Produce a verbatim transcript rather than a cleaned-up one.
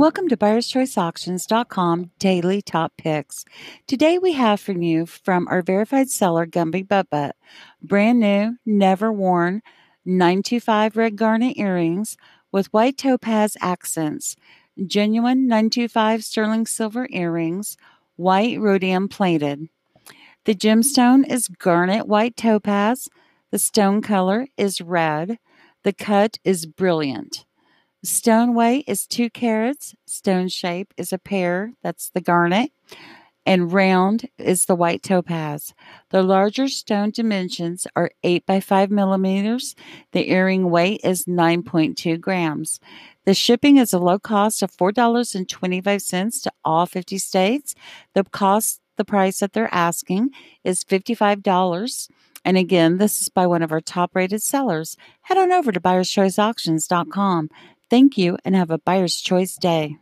and welcome to Buyers Choice Auctions dot com Daily Top Picks. Today we have for you from our verified seller, Gumby Butt Butt, brand new, never worn, nine two five red garnet earrings with white topaz accents, genuine nine two five sterling silver earrings, white rhodium plated. The gemstone is garnet white topaz. The stone color is red. The cut is brilliant. Stone weight is two carats. Stone shape is a pear. That's the garnet. And round is the white topaz. The larger stone dimensions are eight by five millimeters. The earring weight is nine point two grams. The shipping is a low cost of four dollars and twenty-five cents to all fifty states. The cost, the price that they're asking is fifty-five dollars. And again, this is by one of our top-rated sellers. Head on over to Buyers Choice Auctions dot com. Thank you and have a Buyer's Choice day.